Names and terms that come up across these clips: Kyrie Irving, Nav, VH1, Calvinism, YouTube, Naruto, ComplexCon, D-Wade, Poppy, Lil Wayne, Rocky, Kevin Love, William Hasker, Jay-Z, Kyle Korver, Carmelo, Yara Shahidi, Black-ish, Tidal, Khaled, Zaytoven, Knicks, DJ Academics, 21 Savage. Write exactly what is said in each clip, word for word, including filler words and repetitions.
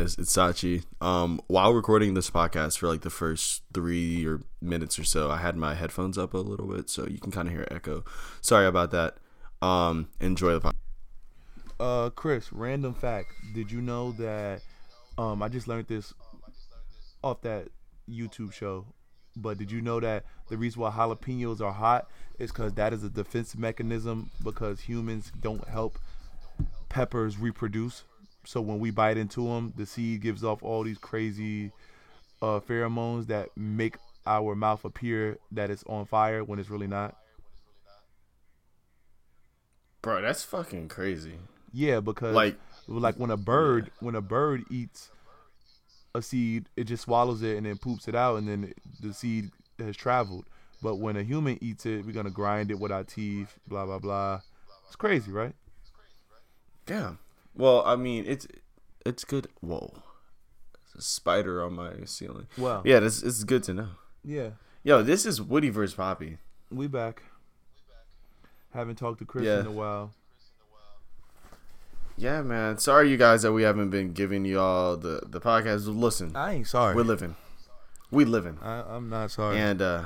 It's, it's Sachi. Um, while recording this podcast for like the first three or minutes or so, I had my headphones up a little bit, so you can kind of hear echo. Sorry about that. Um, enjoy the podcast. Uh, Chris, random fact. Did you know that um, I just learned this off that YouTube show, but did you know that the reason why jalapenos are hot is because that is a defense mechanism because humans don't help peppers reproduce? So when we bite into them, the seed gives off all these crazy uh, pheromones that make our mouth appear that it's on fire when it's really not. Bro, that's fucking crazy. Yeah, because like, like when a bird yeah. when a bird eats a seed, it just swallows it and then poops it out, and then the seed has traveled. But when a human eats it, we're gonna grind it with our teeth. Blah blah blah. It's crazy, right? Damn. Well, I mean, it's it's good. Whoa, there's a spider on my ceiling. Wow. Yeah, this it's good to know. Yeah. Yo, this is Woody versus Poppy. We back. Haven't talked to Chris yeah. in a while. Yeah, man. Sorry, you guys, that we haven't been giving y'all the, the podcast. Listen, I ain't sorry. We're living. We living. I, I'm not sorry. And uh,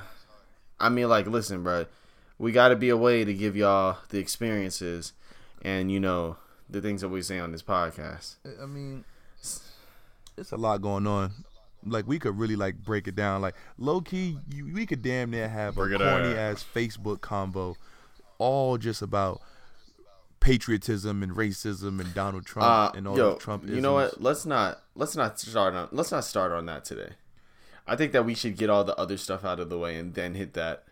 I mean, like, listen, bro, we got to be a way to give y'all the experiences, and you know. The things that we say on this podcast. I mean, it's a lot going on. Like, we could really, like, break it down. Like, low-key, you, we could damn near have break a corny-ass Facebook combo all just about patriotism and racism and Donald Trump uh, and all yo, the Trump-isms. You know what? Let's not, let's, not start on, let's not start on that today. I think that we should get all the other stuff out of the way and then hit that.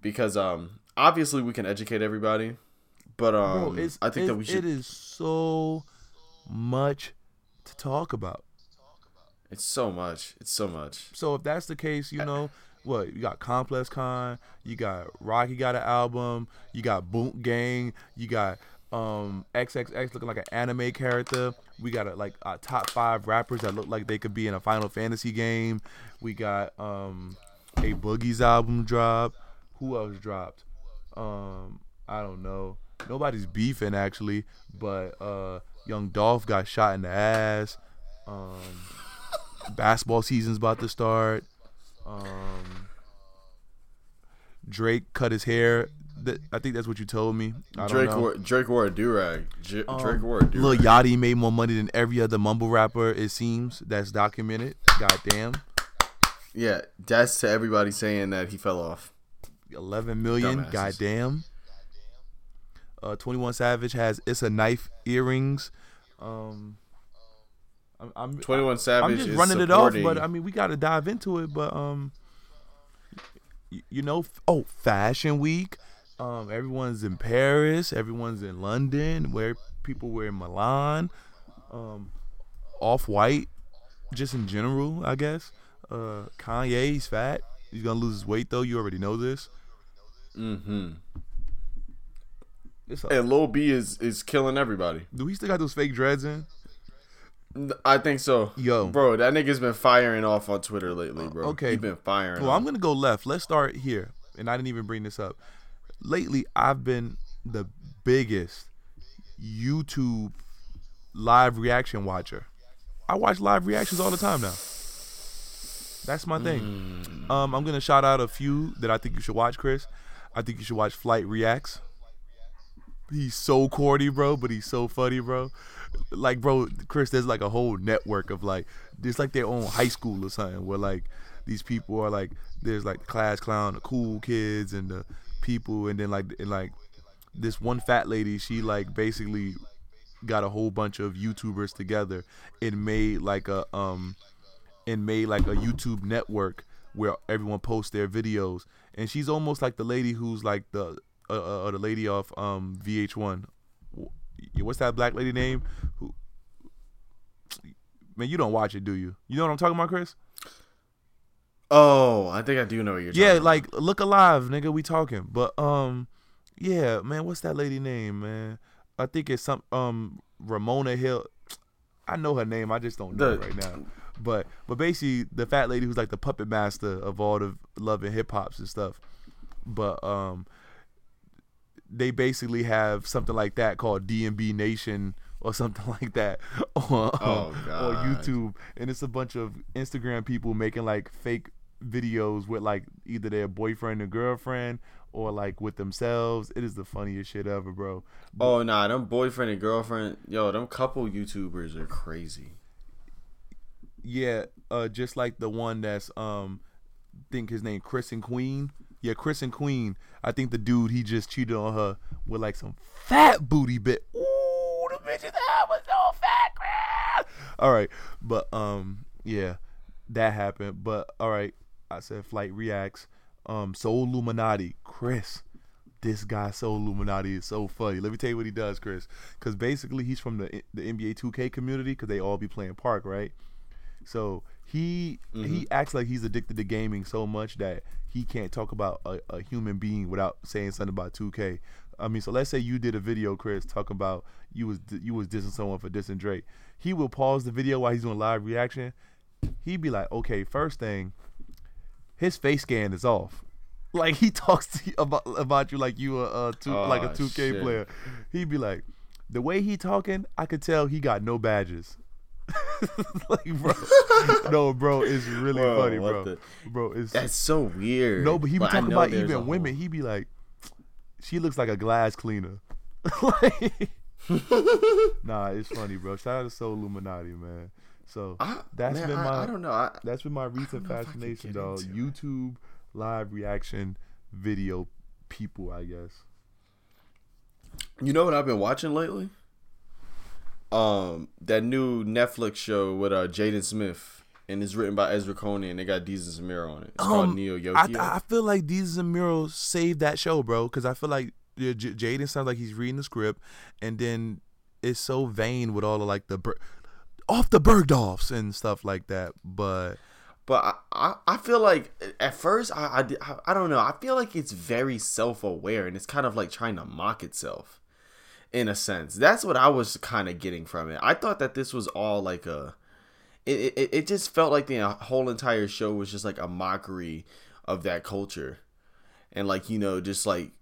Because, um, obviously, we can educate everybody. But um, Bro, I think that we should. It is so much to talk about. It's so much. It's so much. So if that's the case, you know, what you got? ComplexCon. You got Rocky got an album. You got Boonk Gang. You got um triple X looking like an anime character. We got a, like our top five rappers that look like they could be in a Final Fantasy game. We got um a Boogie's album drop. Who else dropped? Um, I don't know. Nobody's beefing actually, but uh, Young Dolph got shot in the ass. Um, basketball season's about to start. Um, Drake cut his hair. Th- I think that's what you told me. I don't Drake know. Wore, Drake wore a durag. J- um, Drake wore a durag. Lil Yachty made more money than every other mumble rapper. It seems that's documented. Goddamn. Yeah, that's to everybody saying that he fell off. Eleven million. Dumbasses. Goddamn. Uh, twenty-one Savage has It's a Knife earrings. Um, I'm, I'm twenty-one Savage. I'm just is running it off, but I mean we got to dive into it. But um, you, you know, oh, Fashion Week. Um, everyone's in Paris. Everyone's in London. Where people were in Milan. Um, Off-White, just in general, I guess. Uh, Kanye, he's fat. He's gonna lose his weight though. You already know this. Mm-hmm. And Lil B is, is killing everybody. Do we still got those fake dreads in? I think so. Yo. Bro, that nigga's been firing off on Twitter lately, bro. Okay. He's been firing Well, off. I'm going to go left. Let's start here. And I didn't even bring this up. Lately, I've been the biggest YouTube live reaction watcher. I watch live reactions all the time now. That's my thing. Mm. Um, I'm going to shout out a few that I think you should watch, Chris. I think you should watch Flight Reacts. He's so corny, bro, but he's so funny, bro. Like, bro, Chris, there's like a whole network of like, it's like their own high school or something where like these people are like, there's like the class clown, the cool kids, and the people, and then like, and like this one fat lady, she like basically got a whole bunch of YouTubers together and made like a um, and made like a YouTube network where everyone posts their videos, and she's almost like the lady who's like the. Uh, uh, the lady off um, V H one. What's that black lady name? Who? Man, you don't watch it, do you? You know what I'm talking about, Chris? Oh, I think I do know what you're yeah, talking like, about. Yeah, like, look alive, nigga, we talking. But, um, yeah, man, what's that lady name, man? I think it's some, um, Ramona Hill. I know her name, I just don't know the- it right now. But, but basically, the fat lady who's like the puppet master of all the Love and Hip Hops and stuff. But, um... they basically have something like that called D and B Nation or something like that on, oh, on YouTube, and it's a bunch of Instagram people making like fake videos with like either their boyfriend or girlfriend or like with themselves. It is the funniest shit ever, bro. But, oh nah, them boyfriend and girlfriend, yo, them couple YouTubers are crazy. Yeah, uh, just like the one that's um, I think his name Chris and Queen. Yeah, Chris and Queen. I think the dude, he just cheated on her with like some fat booty bit. Ooh, the bitch's eye was so fat, Chris. All right, but um, yeah, that happened. But all right, I said Flight Reacts. Um, Soul Illuminati, Chris. This guy Soul Illuminati is so funny. Let me tell you what he does, Chris. Because basically he's from the the N B A two K community. Because they all be playing park, right? So he mm-hmm. he acts like he's addicted to gaming so much that he can't talk about a, a human being without saying something about two K. I mean, so let's say you did a video, Chris, talking about you was you was dissing someone for dissing Drake. He will pause the video while he's doing live reaction. He'd be like, okay, first thing, his face scan is off. Like, he talks to you about about you like you a, a two, oh, like a two K shit. player. He'd be like, the way he talking, I could tell he got no badges. Like, bro, no, bro, it's really bro, funny, bro. The... Bro, it's that's so weird. No, but he be but talking about even women. Whole... He be like, she looks like a glass cleaner. Like... Nah, it's funny, bro. Shout out to Soul Illuminati, man. So I, that's man, been my. I, I don't know. I, that's been my recent fascination, dog. YouTube live reaction video people, I guess. You know what I've been watching lately? Um, that new Netflix show with uh Jaden Smith, and it's written by Ezra Koenig, and they got Desus and Mero on it. It's um, called Neo Yokio. I, th- I feel like Desus and Mero saved that show, bro, because I feel like yeah, J- Jaden sounds like he's reading the script, and then it's so vain with all of like the ber- off the Bergdorfs and stuff like that. But but I, I, I feel like at first I, I I don't know. I feel like it's very self aware, and it's kind of like trying to mock itself. In a sense, that's what I was kind of getting from it. I thought that this was all like a, it, it it just felt like the whole entire show was just like a mockery of that culture, and like, you know, just like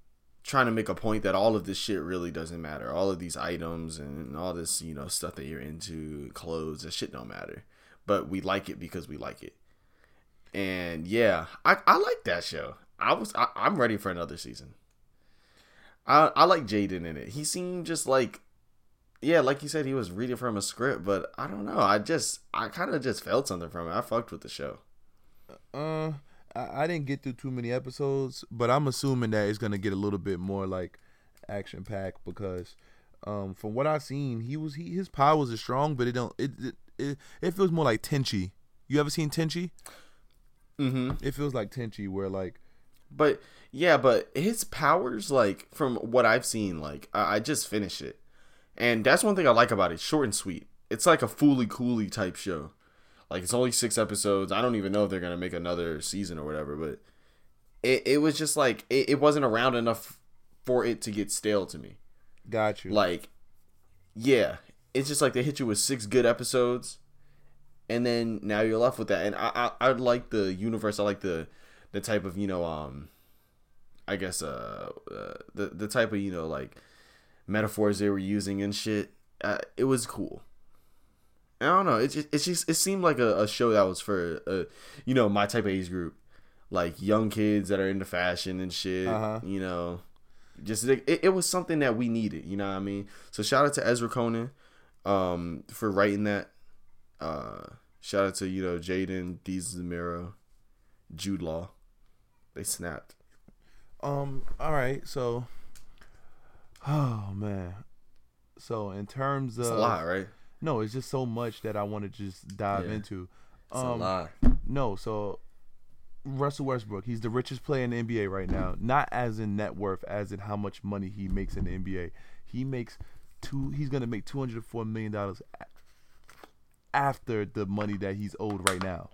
trying to make a point that all of this shit really doesn't matter. All of these items and all this, you know, stuff that you're into, clothes, that shit don't matter, but we like it because we like it. And yeah, I I like that show. I was I, I'm ready for another season. I, I like Jaden in it. He seemed just like, yeah, like you said, he was reading from a script, but I don't know. I just, I kind of just felt something from it. I fucked with the show. Uh, I, I didn't get through too many episodes, but I'm assuming that it's going to get a little bit more like action packed because um, from what I've seen, he was, he, his powers are strong, but it don't, it, it, it, it feels more like Tenchi. You ever seen Tenchi? Mm-hmm. It feels like Tenchi where like, But yeah, but his powers, like from what I've seen, like I, I just finished it, and that's one thing I like about it. Short and sweet. It's like a Fooly Cooly type show. Like it's only six episodes. I don't even know if they're gonna make another season or whatever. But it it was just like it, it wasn't around enough for it to get stale to me. Got you. Like yeah, it's just like they hit you with six good episodes, and then now you're left with that. And I I, I like the universe. I like the. The type of, you know, um, I guess, uh, uh, the the type of, you know, like metaphors they were using and shit. Uh, it was cool. I don't know. It just, it just, it seemed like a, a show that was for, uh, you know, my type of age group, like young kids that are into fashion and shit. Uh-huh. You know, just it, it was something that we needed. You know what I mean? So shout out to Ezra Koenig, um, for writing that. Uh, shout out to you know Jaden, Desus and Mero, Jude Law. They snapped. Um. All right. So. Oh man. So in terms of. It's a lot, right? No, it's just so much that I want to just dive yeah, into. It's um, a lot. No, so Russell Westbrook, he's the richest player in the N B A right now. Not as in net worth, as in how much money he makes in the N B A. He makes two. He's gonna make two hundred four million dollars after the money that he's owed right now.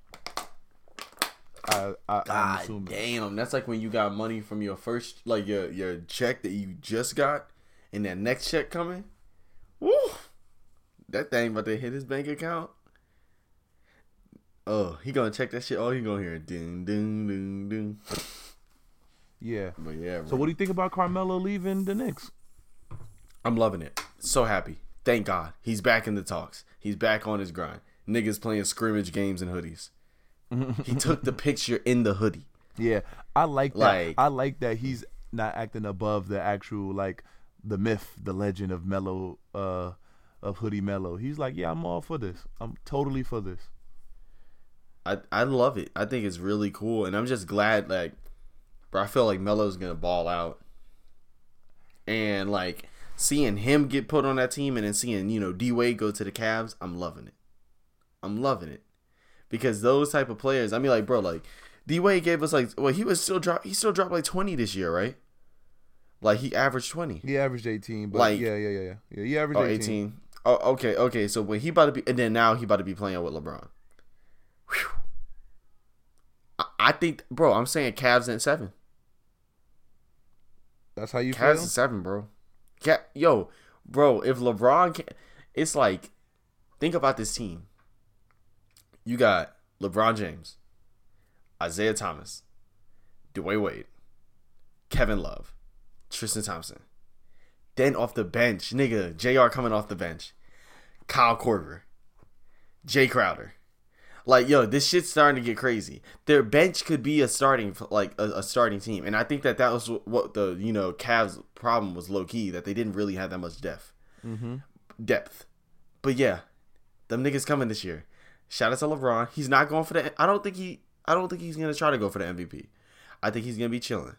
I, I, God I'm damn, that's like when you got money from your first, like your your check that you just got, and that next check coming. Woo! That thing about to hit his bank account. Oh, he gonna check that shit. Oh, he gonna hear ding ding ding ding. Yeah, but yeah. So, man. What do you think about Carmelo leaving the Knicks? I'm loving it. So happy. Thank God. He's back in the talks. He's back on his grind. Niggas playing scrimmage games in hoodies. He took the picture in the hoodie. Yeah. I like that. Like, I like that he's not acting above the actual, like, the myth, the legend of Melo, uh, of Hoodie Melo. He's like, yeah, I'm all for this. I'm totally for this. I I love it. I think it's really cool. And I'm just glad, like, bro, I feel like Melo's going to ball out. And, like, seeing him get put on that team and then seeing, you know, D-Wade go to the Cavs, I'm loving it. I'm loving it. Because those type of players, I mean, like, bro, like, D-Wade gave us, like, well, he was still drop, he still dropped, like, twenty this year, right? Like, he averaged twenty. He averaged eighteen, but, like, yeah, yeah, yeah, yeah. Yeah, he averaged eighteen. eighteen. Oh, okay, okay. So, when he about to be, and then now he about to be playing with LeBron. Whew. I, I think, bro, I'm saying Cavs in seven. That's how you Cavs feel? Cavs in seven, bro. Yeah, yo, bro, if LeBron can, it's like, think about this team. You got LeBron James, Isaiah Thomas, Dwayne Wade, Kevin Love, Tristan Thompson. Then off the bench, nigga, J R coming off the bench, Kyle Korver, Jay Crowder. Like, yo, this shit's starting to get crazy. Their bench could be a starting, like a, a starting team, and I think that that was what the you know Cavs' problem was, low key, that they didn't really have that much depth. Mm-hmm. Depth, but yeah, them niggas coming this year. Shout out to LeBron. He's not going for the. I don't think he. I don't think he's gonna try to go for the M V P. I think he's gonna be chilling.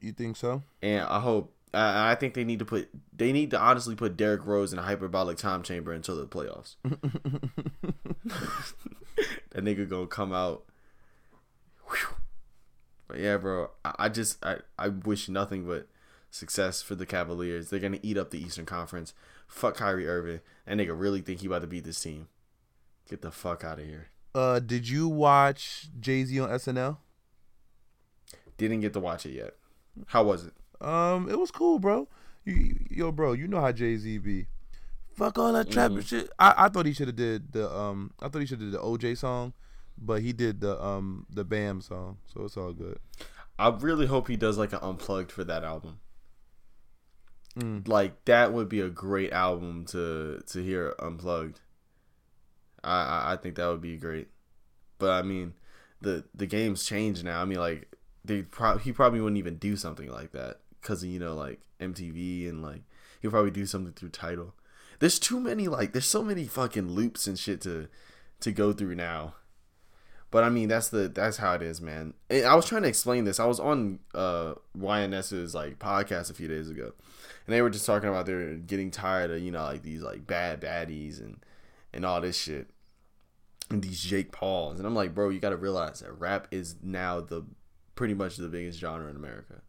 You think so? And I hope. I, I think they need to put. They need to honestly put Derrick Rose in a hyperbolic time chamber until the playoffs. That nigga gonna come out. Whew. But yeah, bro, I, I just I, I wish nothing but success for the Cavaliers. They're gonna eat up the Eastern Conference. Fuck Kyrie Irving. That nigga really think he about to beat this team. Get the fuck out of here. Uh, did you watch Jay-Z on S N L? Didn't get to watch it yet. How was it? Um, it was cool, bro. You, yo, bro, you know how Jay-Z be. Fuck all that trap mm. shit. I, I thought he should have did the um. I thought he should have did the O J song, but he did the um the Bam song, so it's all good. I really hope he does like an unplugged for that album. Mm. Like that would be a great album to to hear unplugged. I, I I think that would be great, but I mean, the the game's changed now. I mean, like they pro- he probably wouldn't even do something like that because you know like M T V and like he'll probably do something through Tidal. There's too many, like, there's so many fucking loops and shit to to go through now. But, I mean, that's the that's how it is, man. And I was trying to explain this. I was on uh, Y N S's, like, podcast a few days ago. And they were just talking about they're getting tired of, you know, like, these, like, bad baddies and, and all this shit. And these Jake Pauls. And I'm like, bro, you got to realize that rap is now the pretty much the biggest genre in America.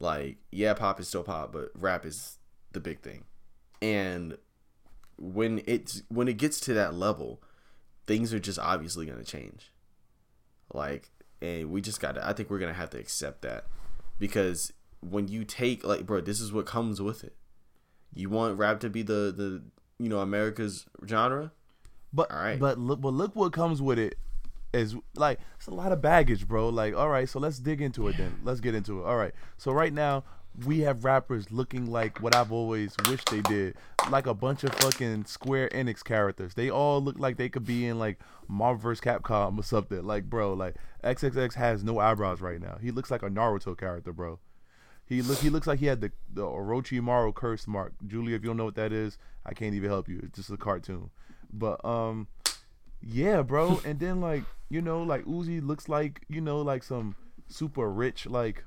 Like, yeah, pop is still pop, but rap is the big thing. And when it's when it gets to that level, things are just obviously going to change. Like, and we just got to, I think we're going to have to accept that, because when you take, like, bro, this is what comes with it. You want rap to be the, the you know, America's genre? But, all right. But look, but look what comes with it is, like, it's a lot of baggage, bro. Like, all right, so let's dig into it then. Let's get into it. All right. So right now, we have rappers looking like what I've always wished they did, like a bunch of fucking Square Enix characters. They all look like they could be in like Marvel versus. Capcom or something. Like, bro, like triple X has no eyebrows right now. He looks like a Naruto character, bro. He look he looks like he had the the Orochimaru curse mark. Julia, if you don't know what that is, I can't even help you. It's just a cartoon. But um, yeah, bro. And then like you know like Uzi looks like you know like some super rich like.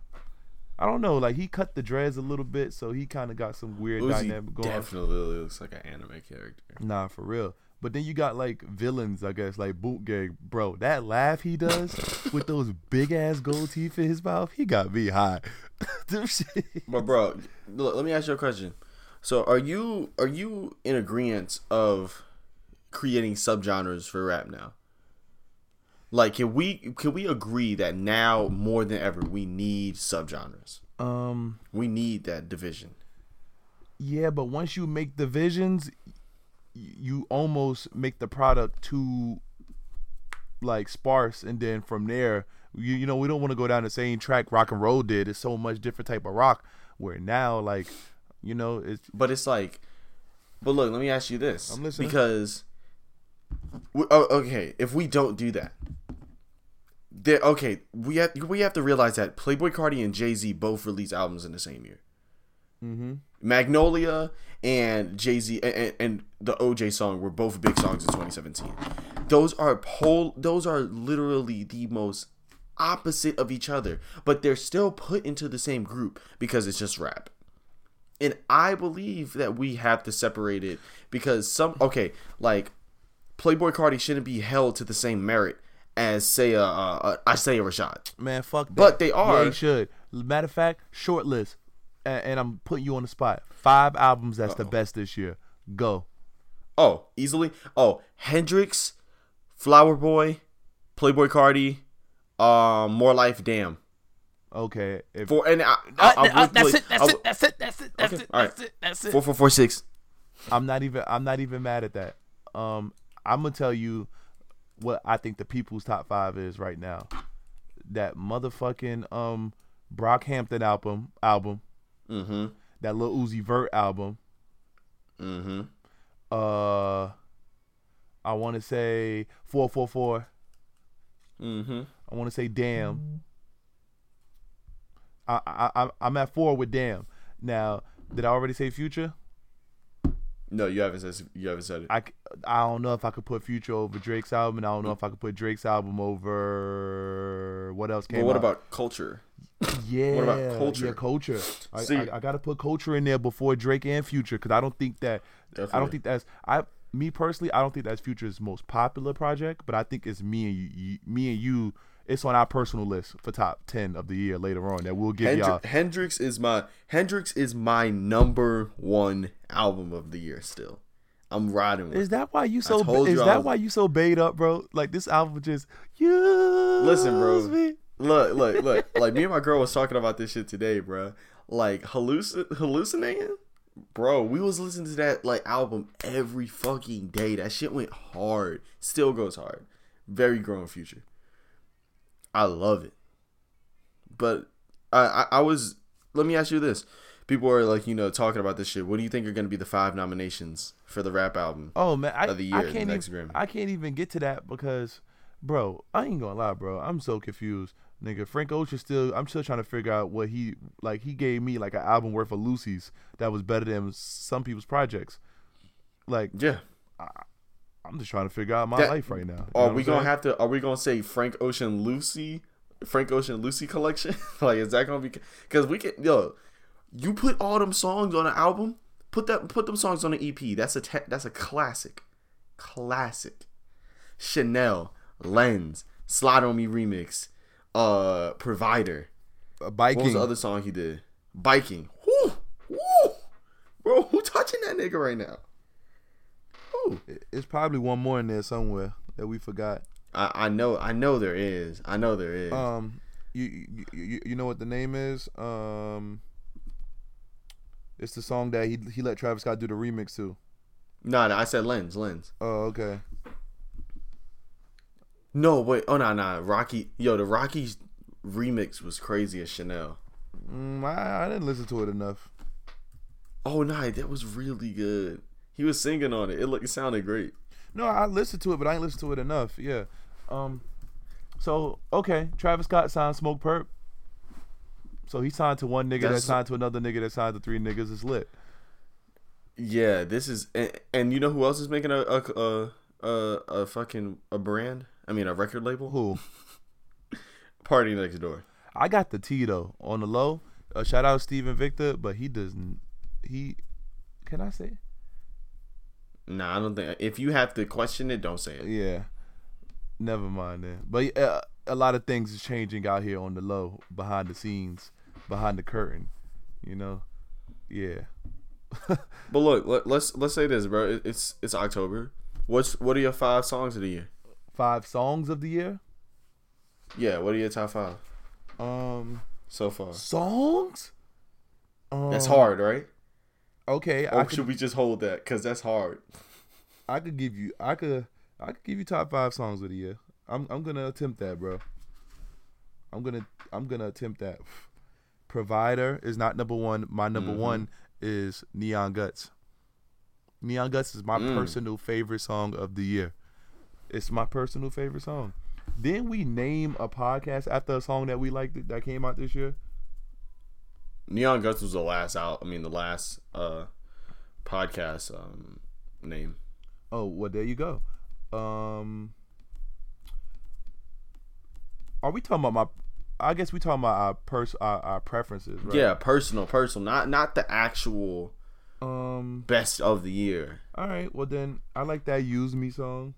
I don't know, like he cut the dreads a little bit, so he kind of got some weird Uzi dynamic going. Definitely looks like an anime character. Nah, for real. But then you got like villains, I guess, like Boonk Gang, bro. That laugh he does with those big ass gold teeth in his mouth, he got me high. But bro, look, let me ask you a question. So are you are you in agreement of creating subgenres for rap now? Like, can we can we agree that now more than ever we need subgenres? Um, we need that division. Yeah, but once you make divisions, you almost make the product too like sparse, and then from there, you you know we don't want to go down the same track rock and roll did. It's so much different type of rock. Where now, like, you know, it's but it's like But look, let me ask you this. I'm listening. Because, we, oh, okay, if we don't do that, okay, we have, we have to realize that Playboi Carti and Jay-Z both released albums in the same year. Mm-hmm. Magnolia and Jay-Z and, and the O J song were both big songs in twenty seventeen. Those are pol- Those are literally the most opposite of each other, but they're still put into the same group because it's just rap. And I believe that we have to separate it because some okay, like Playboi Carti shouldn't be held to the same merit as say a uh, uh, Isaiah Rashad. Man, fuck that. But they are. Yeah, they should. Matter of fact, short list. And I'm putting you on the spot. Five albums that's Uh-oh. the best this year. Go. Oh, easily. Oh, Hendrix, Flower Boy, Playboi Carti, uh, More Life, Damn. Okay. If, four and I, I, I, I, I, that's it. That's I, it. That's it. That's it. That's okay. it. All right. That's it. That's it. Four, four, four, six. I'm not even. I'm not even mad at that. Um, I'm gonna tell you what I think the people's top five is right now. That motherfucking um Brockhampton album album. Mm-hmm. That Lil Uzi Vert album. Mm-hmm. Uh, I want to say four four four. Mm-hmm. I want to say Damn. I I I'm at four with Damn. Now, did I already say Future? No, you haven't said you haven't said it. I, I don't know if I could put Future over Drake's album, and I don't know if I could put Drake's album over what else came out. Well, what out? about Culture? Yeah, what about Culture? Yeah, Culture. I, See, I, I gotta put Culture in there before Drake and Future because I don't think that definitely. I don't think that's I me personally I don't think that's Future's most popular project, but I think it's me and you, you me and you. It's on our personal list for top ten of the year later on that we'll give Hendri- y'all. Hendrix is my Hendrix is my number one album of the year still. I'm riding with. Is that why you so? Ba- is that was... why you so baited up, bro? Like this album just use Listen, bro. Me. Look, look, look. Like me and my girl was talking about this shit today, bro. Like halluc- hallucinating, bro. We was listening to that like album every fucking day. That shit went hard. Still goes hard. Very grown Future. I love it, but I, I I was. Let me ask you this: people are like, you know, talking about this shit. What do you think are going to be the five nominations for the rap album? Oh man, I, of the year, I can't the next even. Grammy? I can't even get to that because, bro, I ain't gonna lie, bro. I'm so confused, nigga. Frank Ocean still. I'm still trying to figure out what he like. He gave me like an album worth of Lucy's that was better than some people's projects. Like yeah. I, I'm just trying to figure out my that, life right now. Are we gonna have to? Are we gonna say Frank Ocean Lucy, Frank Ocean Lucy collection? Like, is that gonna be? Because we can, yo, you put all them songs on an album. Put that, put them songs on an E P. That's a te- that's a classic, classic. Chanel, Lens, Slide on Me remix, uh, Provider, Biking. What was the other song he did? Biking. Woo, woo, bro. Who touching that nigga right now? It's probably one more in there somewhere that we forgot. I, I know, I know there is. I know there is. Um, you you you know what the name is? Um, it's the song that he he let Travis Scott do the remix to. No, no, I said Lens, Lens. Oh, okay. No, wait. Oh, no, no. Rocky, yo, the Rocky's remix was crazy as Chanel. Mm, I I didn't listen to it enough. Oh no, that was really good. He was singing on it. It looked, it sounded great. No, I listened to it, but I ain't listened to it enough. Yeah. Um. So okay, Travis Scott signed Smoke Perp. So he signed to one nigga That's, that signed to another nigga that signed to three niggas. It's lit. Yeah, this is, and, and you know who else is making a a a, a, a fucking a brand? I mean, a record label. Who? Party Next Door. I got the T though on the low. Uh, shout out Steven Victor, but he doesn't. He can I say? No, nah, I don't think. If you have to question it, don't say it. Yeah, never mind then. But uh, a lot of things is changing out here on the low, behind the scenes, behind the curtain. You know, yeah. But look, let, let's let's say this, bro. It, it's it's October. What's what are your five songs of the year? Five songs of the year? Yeah. What are your top five? Um. So far. Songs. Um, That's hard, right? Okay, or I could, should we just hold that? Cause that's hard. I could give you, I could, I could give you top five songs of the year. I'm, I'm gonna attempt that, bro. I'm gonna, I'm gonna attempt that. Provider is not number one. My number mm-hmm. one is Neon Guts. Neon Guts is my mm. personal favorite song of the year. It's my personal favorite song. Didn't we name a podcast after a song that we liked that came out this year? Neon Guts was the last out. I mean, the last uh, podcast um, name. Oh well, there you go. Um, are we talking about my? I guess we talking about our pers our, our preferences, right? Yeah, personal, personal, not not the actual um best of the year. All right, well then I like that "Use Me" song.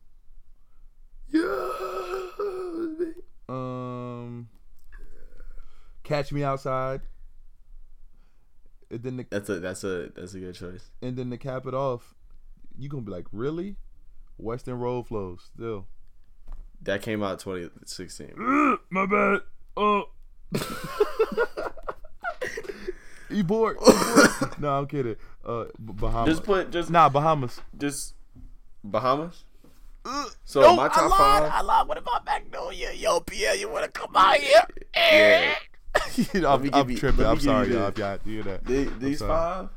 Yeah. Um, Catch Me Outside. And then the, that's a that's a that's a good choice. And then to cap it off, you gonna be like, really? Western Road Flows still. That came out twenty sixteen. My bad. Oh. You bored? No, I'm kidding. Uh, Bahamas. Just put just nah Bahamas. Just Bahamas. So no, my top I five. I lied. What about Magnolia? Yo, Pierre, you wanna come out here? Yeah. You know, I'm, I'm you, tripping. I'm sorry, y'all. If y'all do that. The, these five.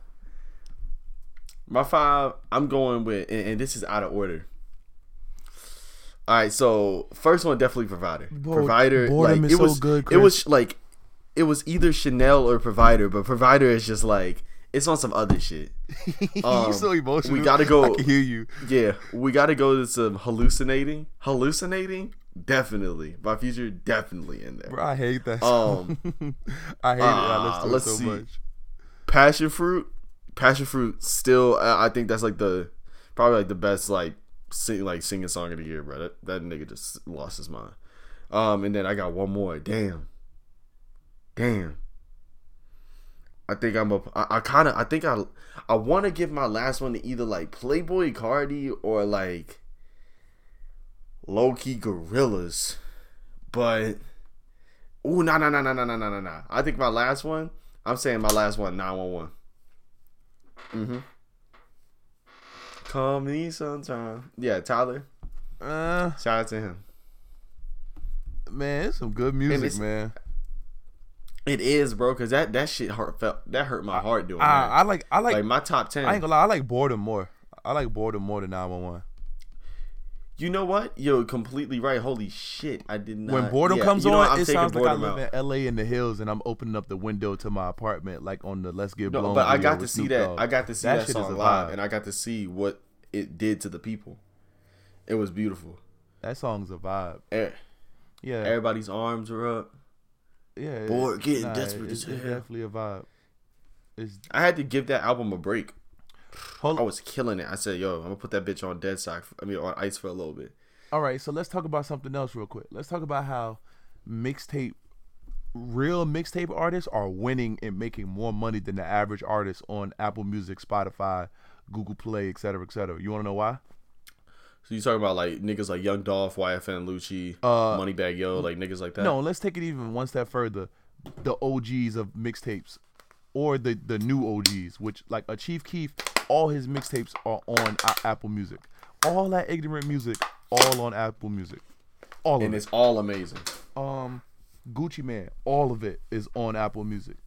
My five. I'm going with, and, and this is out of order. All right, so first one definitely Provider. Whoa, Provider. Boredom like, is it was, so good, Chris. It was like, it was either Chanel or Provider, but Provider is just like. It's on some other shit. Um, You're so emotional. We gotta go. I can hear you. Yeah, we gotta go to some hallucinating. Hallucinating, definitely. My Future, definitely in there. Bro, I hate that song. Um, I hate uh, it. I listen to let's it so see. much. Passion Fruit, Passion Fruit. Still, I think that's like the probably like the best like sing, like singing song of the year, bro. That, that nigga just lost his mind. Um, and then I got one more. Damn. Damn. I think I'm a. I, I kind of. I think I. I want to give my last one to either like Playboi Carti or like low key Gorillaz, but oh no no no no no no no no. I think my last one. I'm saying my last one. nine one one. Mhm. Call me sometime. Yeah, Tyler. Uh. Shout out to him. Man, it's some good music, man. It is, bro, because that, that shit hurt, felt, that hurt my heart doing I, that. I, I like I like, like my top ten. I ain't gonna lie, I like Boredom more. I like Boredom more than nine one one. You know what? You're completely right. Holy shit, I did not. When Boredom yeah, comes you know on, what? It sounds like I live out. in L A in the hills and I'm opening up the window to my apartment like on the Let's Get no, Blown. But I got to see that. Dog. I got to see that, that song live, and I got to see what it did to the people. It was beautiful. That song's a vibe. Air. Yeah, everybody's arms are up. Yeah, bored, getting nah, desperate. It's, it's definitely a vibe. It's, I had to give that album a break. Hold I was killing it. I said, "Yo, I'm gonna put that bitch on dead sock. I mean, on ice for a little bit." All right, so let's talk about something else real quick. Let's talk about how mixtape, real mixtape artists are winning and making more money than the average artist on Apple Music, Spotify, Google Play, et cetera, et cetera. You wanna know why? So you talking about like niggas like Young Dolph, Y F N, Lucci, uh, Moneybag Yo, like niggas like that? No, let's take it even one step further. The O Gs of mixtapes, or the, the new O Gs, which like a Chief Keef, all his mixtapes are on uh, Apple Music. All that ignorant music, all on Apple Music. All of it. And it's all amazing. Um, Gucci Man, all of it is on Apple Music.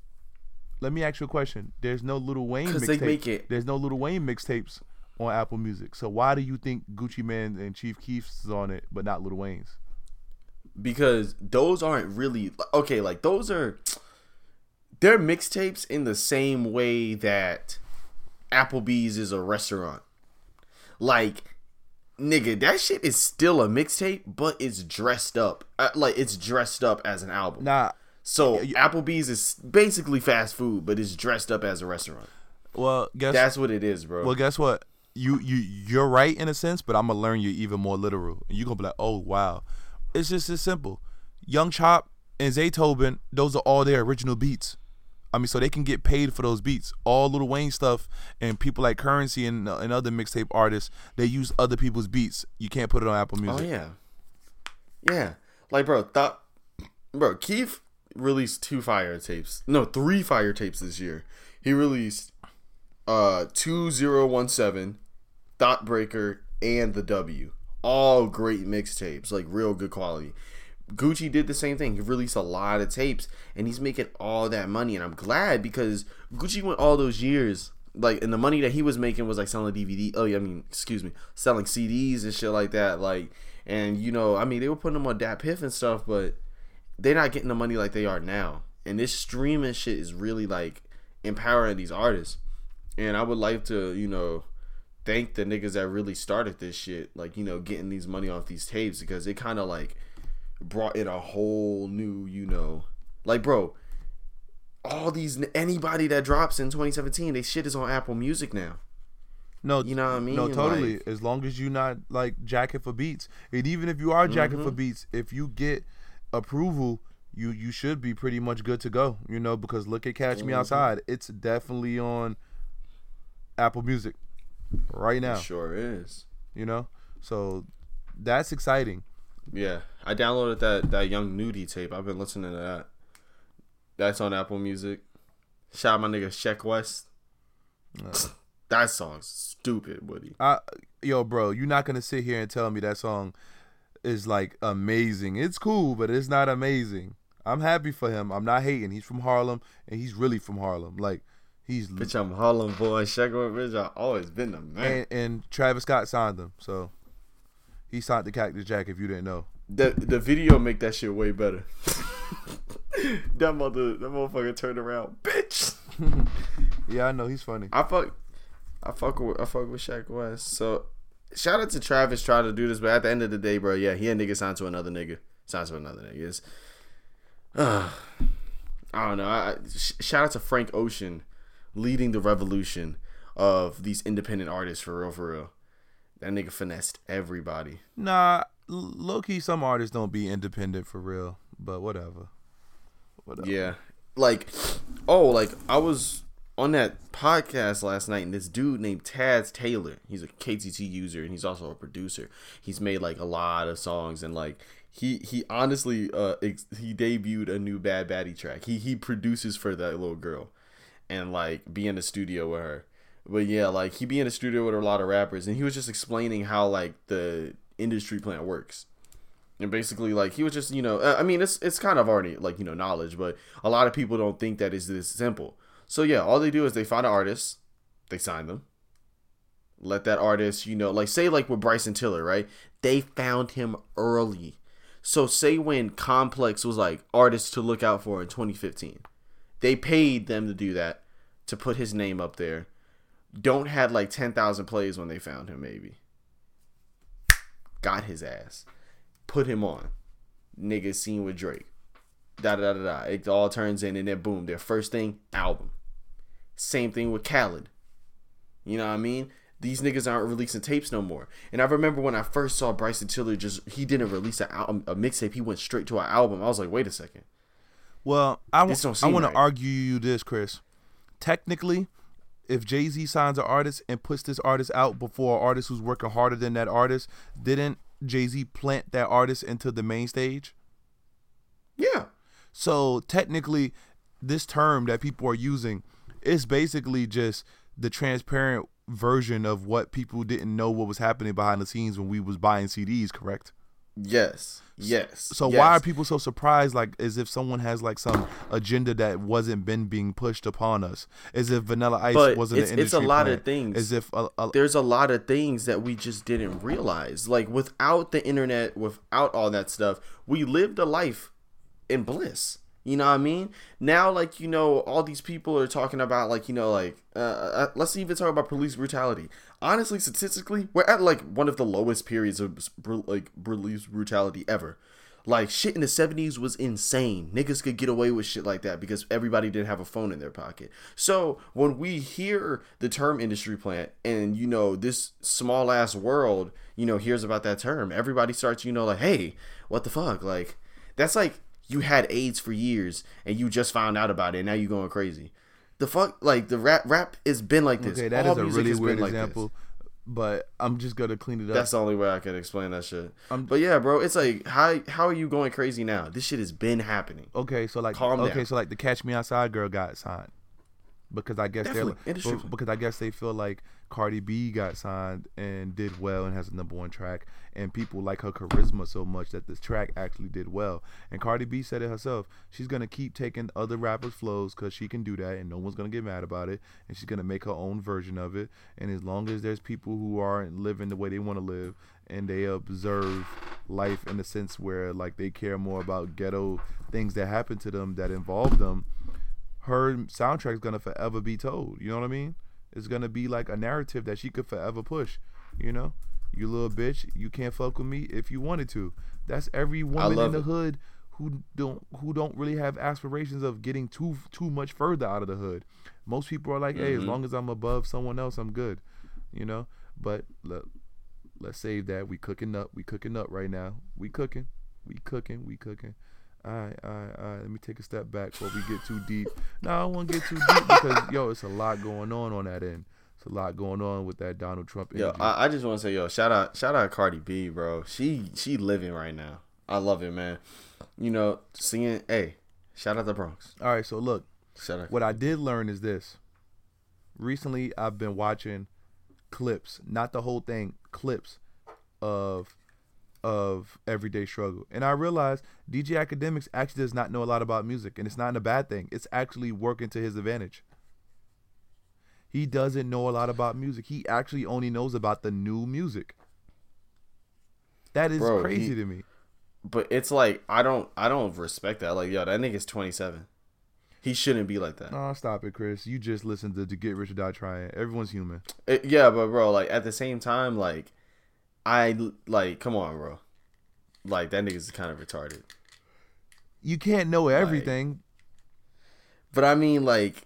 Let me ask you a question. There's no Lil Wayne mixtapes. Because they make it. There's no Lil Wayne mixtapes on Apple Music. So why do you think Gucci Man and Chief Keef's is on it, but not Lil Wayne's? Because those aren't really okay. Like those are, they're mixtapes in the same way that Applebee's is a restaurant. Like, nigga, that shit is still a mixtape, but it's dressed up. Uh, like it's dressed up as an album. Nah. So you, Applebee's is basically fast food, but it's dressed up as a restaurant. Well, guess that's what it is, bro. Well, guess what. You you you're right in a sense, but I'm gonna learn you even more literal. You gonna be like, oh wow, it's just as simple. Young Chop and Zaytoven, those are all their original beats. I mean, so they can get paid for those beats. All Lil Wayne stuff and people like Currency and uh, and other mixtape artists, they use other people's beats. You can't put it on Apple Music. Oh yeah, yeah. Like bro, th- bro, Keith released two fire tapes. No, three fire tapes this year. He released. Uh, two thousand seventeen, Thoughtbreaker, and The W. All great mixtapes, like real good quality. Gucci did the same thing. He released a lot of tapes, and he's making all that money, and I'm glad because Gucci went all those years like, and the money that he was making was like selling D V D. Oh yeah, I mean, excuse me, selling C Ds and shit like that. Like, and you know, I mean, they were putting them on Dat Piff and stuff, but they're not getting the money like they are now. And this streaming shit is really like empowering these artists. And I would like to, you know, thank the niggas that really started this shit, like, you know, getting these money off these tapes, because it kind of like brought in a whole new, you know, like, bro, all these, anybody that drops in twenty seventeen, they shit is on Apple Music now. No, you know what I mean? No, totally. Like, as long as you not like jacking for beats, and even if you are jacking mm-hmm. for beats, if you get approval, you you should be pretty much good to go. You know, because look at Catch mm-hmm. Me Outside. It's definitely on Apple Music right now. It sure is. You know, so that's exciting. Yeah, I downloaded that that Young Nudie tape. I've been listening to that. That's on Apple Music. Shout out my nigga Sheck West. No. That song's stupid, Woody. I, yo, bro, you're not gonna sit here and tell me that song is like amazing. It's cool, but it's not amazing. I'm happy for him. I'm not hating. He's from Harlem, and he's really from Harlem. Like, he's bitch. I'm Harlem boy. Sheck West, I've always been the man. And, and Travis Scott signed him, so he signed the Cactus Jack. If you didn't know, the the video make that shit way better. That mother, that motherfucker turned around, bitch. Yeah, I know he's funny. I fuck, I fuck with, I fuck with Sheck West. So, shout out to Travis trying to do this, but at the end of the day, bro, yeah, he a nigga signed to another nigga, signed to another nigga. Uh, I don't know. I, sh- shout out to Frank Ocean, leading the revolution of these independent artists for real, for real. That nigga finessed everybody. Nah, low key, some artists don't be independent for real, but whatever. Whatever. Yeah, like, oh, like I was on that podcast last night, and this dude named Taz Taylor, he's a K T T user, and he's also a producer. He's made like a lot of songs, and like he he honestly uh ex- he debuted a new Bad Baddie track. He he produces for that little girl, and like be in the studio with her. But yeah, like he be in the studio with a lot of rappers, and he was just explaining how like the industry plant works. And basically, like, he was just, you know, I mean, it's it's kind of already, like, you know, knowledge, but a lot of people don't think that it's this simple. So, yeah, all they do is they find an artist, they sign them, let that artist, you know, like, say, like, with Bryson Tiller, right? They found him early. So, say when Complex was, like, artists to look out for in twenty fifteen, they paid them to do that, to put his name up there. Don't had, like, ten thousand plays when they found him, maybe. Got his ass. Put him on, nigga. Seen with Drake, da da da da. It all turns in, and then boom, their first thing, album. Same thing with Khaled. You know what I mean? These niggas aren't releasing tapes no more. And I remember when I first saw Bryson Tiller, just he didn't release a, al- a mixtape. He went straight to an album. I was like, wait a second. Well, I w- I want right. to argue you this, Chris. Technically, if Jay-Z signs an artist and puts this artist out before an artist who's working harder than that artist, didn't Jay-Z plant that artist into the main stage? Yeah. So technically, this term that people are using is basically just the transparent version of what people didn't know what was happening behind the scenes when we was buying C Ds, correct? Yes. Yes. So yes. Why are people so surprised, like, as if someone has, like, some agenda that wasn't been being pushed upon us? As if Vanilla Ice but wasn't it's, an industry It's a lot plant. Of things. As if a, a, There's a lot of things that we just didn't realize. Like, without the internet, without all that stuff, we lived a life in bliss. You know what I mean? Now, like, you know, all these people are talking about, like, you know, like, uh, uh, let's even talk about police brutality. Honestly, statistically, we're at, like, one of the lowest periods of, like, police brutality ever. Like, shit in the seventies was insane. Niggas could get away with shit like that because everybody didn't have a phone in their pocket. So, when we hear the term industry plant and, you know, this small-ass world, you know, hears about that term, everybody starts, you know, like, hey, what the fuck? Like, that's like... You had AIDS for years, and you just found out about it, and now you're going crazy. The fuck, like, the rap rap has been like this. Okay, that All is a really weird example, like, but I'm just going to clean it up. That's the only way I can explain that shit. I'm, but yeah, bro, it's like, how how are you going crazy now? This shit has been happening. Okay, so like, Calm okay, down. so like the Catch Me Outside girl got signed. because I guess Definitely. they're like, because I guess they feel like Cardi B got signed and did well and has a number one track, and people like her charisma so much that this track actually did well. And Cardi B said it herself, she's gonna keep taking other rappers' flows because she can do that and no one's gonna get mad about it, and she's gonna make her own version of it. And as long as there's people who aren't living the way they want to live and they observe life in the sense where like they care more about ghetto things that happen to them that involve them, her soundtrack's gonna forever be told. You know what I mean? It's gonna be like a narrative that she could forever push. You know, you little bitch, you can't fuck with me if you wanted to. That's every woman in the it. hood who don't who don't really have aspirations of getting too too much further out of the hood. Most people are like, hey, mm-hmm. as long as I'm above someone else, I'm good. You know, but look, let's save that. We cooking up. We cooking up right now. We cooking. We cooking. We cooking. All right, all right, all right. Let me take a step back before we get too deep. No, I won't get too deep because, yo, it's a lot going on on that end. It's a lot going on with that Donald Trump energy. Yo, I, I just want to say, yo, shout out shout out Cardi B, bro. She she living right now. I love it, man. You know, seeing, hey, shout out the Bronx. All right, so look, shout out. What I did learn is this. Recently, I've been watching clips, not the whole thing, clips of... of Everyday Struggle, and I realized D J Academics actually does not know a lot about music, and it's not a bad thing. It's actually working to his advantage. He doesn't know a lot about music. He actually only knows about the new music. That is Bro, crazy he, to me. But it's like I don't, I don't respect that. Like, yo, that nigga's twenty-seven. He shouldn't be like that. No, stop it, Chris. You just listened to, to Get Rich or Die Trying. Everyone's human. It, yeah, but bro, like at the same time, like. I, like, come on, bro. Like, that nigga's kind of retarded. You can't know everything. Like, but, I mean, like,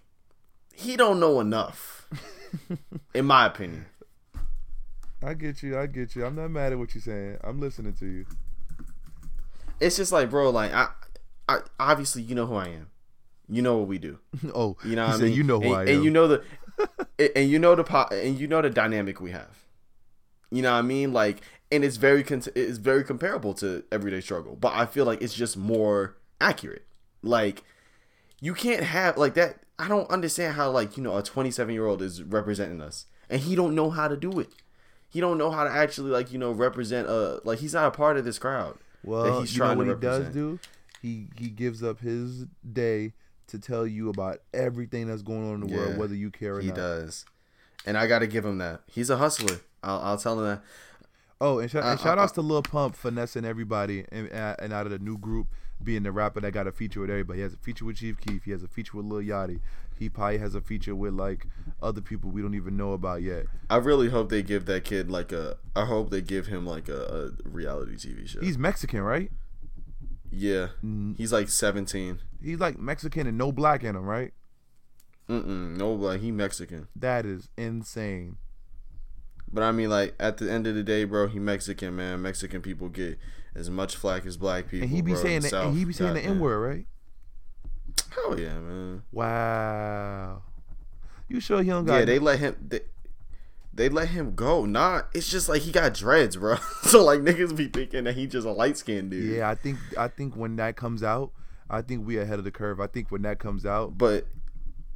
he don't know enough, in my opinion. I get you. I get you. I'm not mad at what you're saying. I'm listening to you. It's just like, bro, like, I, I obviously, you know who I am. You know what we do. Oh, you know what I mean? You know who and, I am. And you know the, and you know the, po- and you know the dynamic we have. You know what I mean? Like, and it's very it's very comparable to Everyday Struggle, but I feel like it's just more accurate. Like, you can't have like that. I don't understand how, like, you know, a twenty-seven year old is representing us, and he don't know how to do it. He don't know how to actually, like, you know, represent a like he's not a part of this crowd. Well, that he's you trying know what to he represent. does do? He he gives up his day to tell you about everything that's going on in the yeah, world, whether you care or he not. He does, and I gotta give him that. He's a hustler. I'll, I'll tell him that. Oh, and, sh- and shout outs to Lil Pump finessing everybody and, and out of the new group, being the rapper that got a feature with everybody. He has a feature with Chief Keef. He has a feature with Lil Yachty. He probably has a feature with, like, other people we don't even know about yet. I really hope they give that kid, like, a... I hope they give him, like, a, a reality T V show. He's Mexican, right? Yeah. Mm. He's, like, seventeen. He's, like, Mexican and no black in him, right? Mm-mm. No black. He Mexican. That is insane. But I mean, like, at the end of the day, bro, he Mexican, man. Mexican people get as much flack as black people. And he be bro, saying the, and he be saying God, the N word, right? Hell yeah, man! Wow, you sure he don't got? Yeah, they let him. They, they let him go. Nah, it's just like he got dreads, bro. So like niggas be thinking that he just a light skinned dude. Yeah, I think I think when that comes out, I think we ahead of the curve. I think when that comes out, but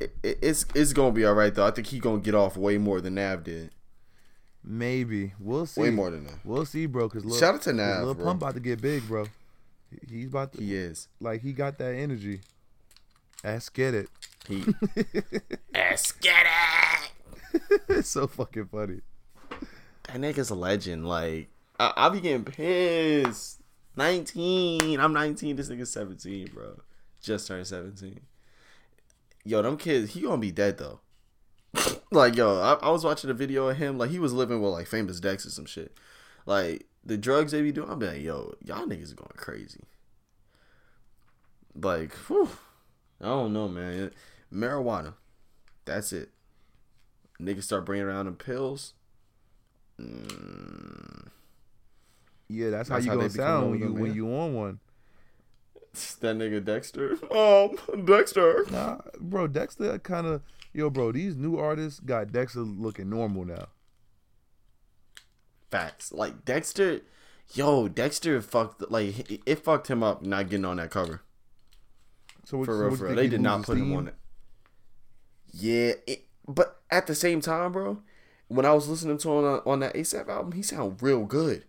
it, it, it's it's gonna be all right though. I think he gonna get off way more than Nav did. Maybe. We'll see. Way more than that. We'll see, bro. Cause Lil, Shout out to Nav, Lil Pump about to get big, bro. He's about to. He is. Like, he got that energy. Ask get it. He. Ask get it. It's so fucking funny. That nigga's a legend. Like, I, I be getting pissed. nineteen. I'm nineteen. This nigga's seventeen, bro. Just turned seventeen. Yo, them kids, he gonna be dead, though. Like, yo, I, I was watching a video of him. Like, he was living with, like, Famous Dex or some shit. Like, the drugs they be doing, I'm like, yo, y'all niggas are going crazy. Like, whew, I don't know, man. Marijuana. That's it. Niggas start bringing around them pills. Mm. Yeah, that's, that's how you how gonna sound when you, when you on one. That nigga Dexter. Oh, Dexter. Nah, bro, Dexter kind of... Yo, bro, these new artists got Dexter looking normal now. Facts. Like, Dexter... Yo, Dexter fucked... Like, it, it fucked him up not getting on that cover. So what, for real, so for real. They did not put steam? him on it. Yeah, it, but at the same time, bro, when I was listening to him on, on that ASAP album, he sound real good.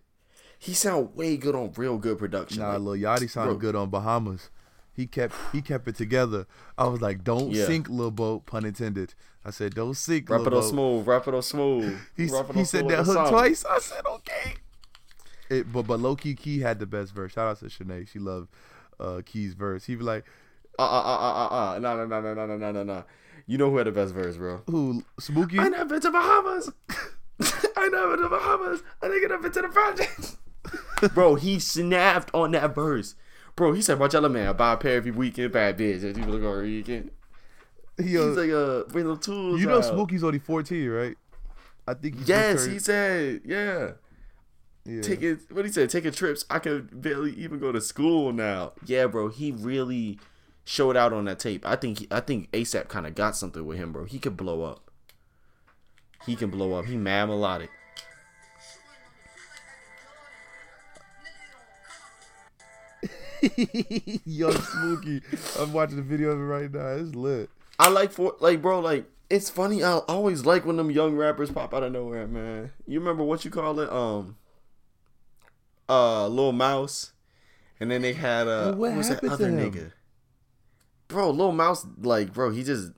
He sound way good on Real Good Production. Nah, like, Lil Yachty sounded bro. good on Bahamas. He kept he kept it together. I was like, don't yeah. sink, Lil Boat, pun intended. I said, don't sink, Lil Boat. Rap it on smooth, rap it on smooth. He, he said that hook twice. I said, okay. It, but but low-key, Key had the best verse. Shout out to Shanae. She loved uh, Key's verse. He be like, uh uh uh uh uh, no no no no no no no no. You know who had the best verse, bro? Who? Smokey? I never been to Bahamas. I never been to Bahamas. I never been to the projects. Bro, he snapped on that verse. Bro, he said, "Watch out, man. I buy a pair every weekend, bad bitch. If you look on weekend." He, uh, he's like, "Uh, bring them tools." You know, out. Smokey's only fourteen, right? I think. He's yes, he said, yeah. Yeah. Taking what he said, taking trips. I can barely even go to school now. Yeah, bro, he really showed out on that tape. I think he, I think ASAP kind of got something with him, bro. He could blow up. He can blow up. He mad melodic. Young Smokey, I'm watching the video of it right now. It's lit. I like for like, bro, like it's funny. I always like when them young rappers pop out of nowhere, man. You remember what you call it? Um. Uh, Lil Mouse, and then they had uh, what was that other nigga? Bro, Lil Mouse, like, bro, he just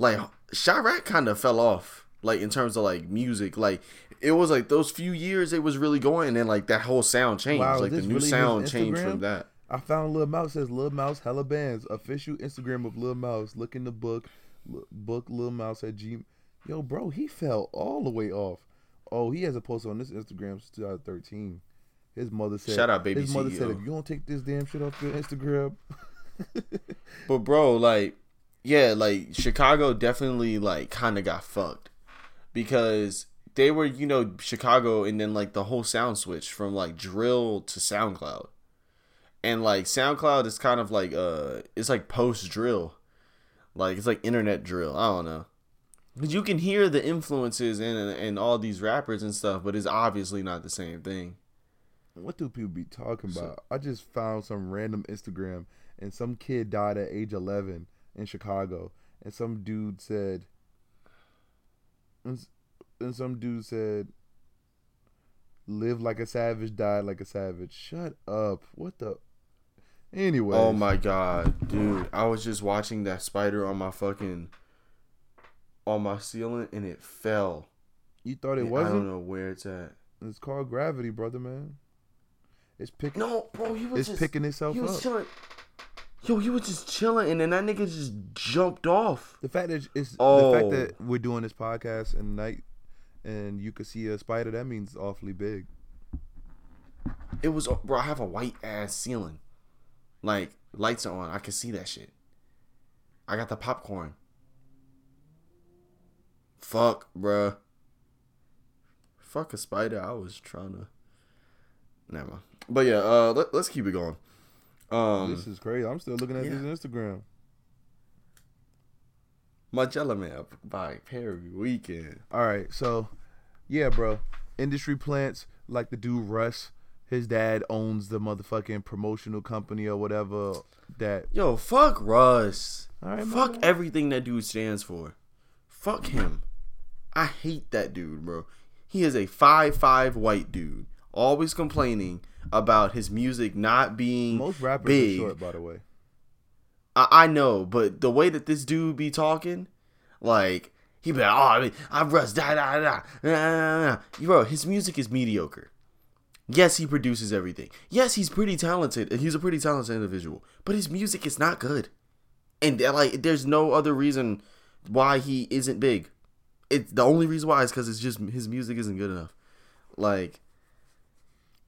like Chirac kind of fell off, like in terms of like music. Like it was like those few years it was really going, and then like that whole sound changed, wow, like the new really sound changed from that. I found Lil Mouse says Lil Mouse hella bands. Official Instagram of Lil Mouse. Look in the book, L- book Lil Mouse at G. Yo, bro, he fell all the way off. Oh, he has a post on this Instagram since twenty thirteen. His mother said, shout out, baby. His mother C E O. Said, if you don't take this damn shit off your Instagram. But, bro, like, yeah, like, Chicago definitely, like, kind of got fucked. Because they were, you know, Chicago, and then, like, the whole sound switch from, like, drill to SoundCloud. And, like, SoundCloud is kind of like, uh, it's like post-drill. Like, it's like internet drill. I don't know. But you can hear the influences in, in, in all these rappers and stuff, but it's obviously not the same thing. What do people be talking about? So, I just found some random Instagram, and some kid died at age eleven in Chicago, and some dude said, and, and some dude said, "Live like a savage, die like a savage." Shut up! What the? Anyway. Oh my god, dude! I was just watching that spider on my fucking, on my ceiling, and it fell. You thought it and wasn't? I don't know where it's at. It's called gravity, brother, man. It's picking. No, bro, he was it's just picking itself he was up. Chilling. Yo, he was just chilling, and then that nigga just jumped off. The fact that it's oh. the fact that we're doing this podcast at night, and you could see a spider, that means it's awfully big. It was, bro. I have a white ass ceiling, like lights are on. I can see that shit. I got the popcorn. Fuck, bro. Fuck a spider. I was trying to. Never mind. But yeah, uh, let, let's keep it going. Um, this is crazy. I'm still looking at yeah. this Instagram. Magella man by Perry Weekend. All right, so yeah, bro. Industry plants like the dude Russ. His dad owns the motherfucking promotional company or whatever. That yo, fuck Russ. All right, fuck man. Everything that dude stands for. Fuck him. I hate that dude, bro. He is a five five white dude. Always complaining about his music not being most rappers big. Are short, by the way. I, I know, but the way that this dude be talking, like he be like, "Oh, I mean, I rust da da da da." Bro, his music is mediocre. Yes, he produces everything. Yes, he's pretty talented. He's a pretty talented individual, but his music is not good. And like, there's no other reason why he isn't big. It's the only reason why is because it's just his music isn't good enough. Like.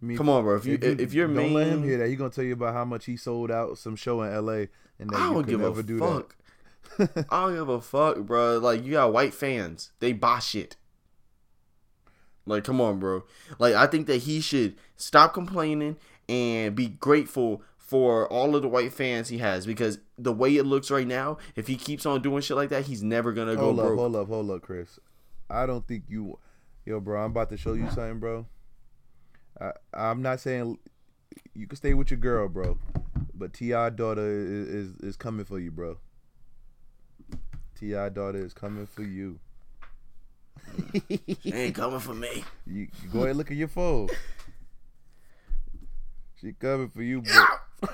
Me, come on, bro. If you if, you, if you're don't main, let him hear that. He's gonna tell you about how much he sold out some show in L A and that I don't you give never a do fuck. That. I don't give a fuck, bro. Like you got white fans, they buy shit. Like, come on, bro. Like, I think that he should stop complaining and be grateful for all of the white fans he has because the way it looks right now, if he keeps on doing shit like that, he's never gonna hold go up, broke. Hold up, hold up, Chris. I don't think you, yo, bro. I'm about to show you something, bro. I, I'm not saying you can stay with your girl, bro, but T I daughter is, is, is coming for you, bro. T I daughter is coming for you. She ain't coming for me. You, you go ahead and look at your phone. She coming for you, bro.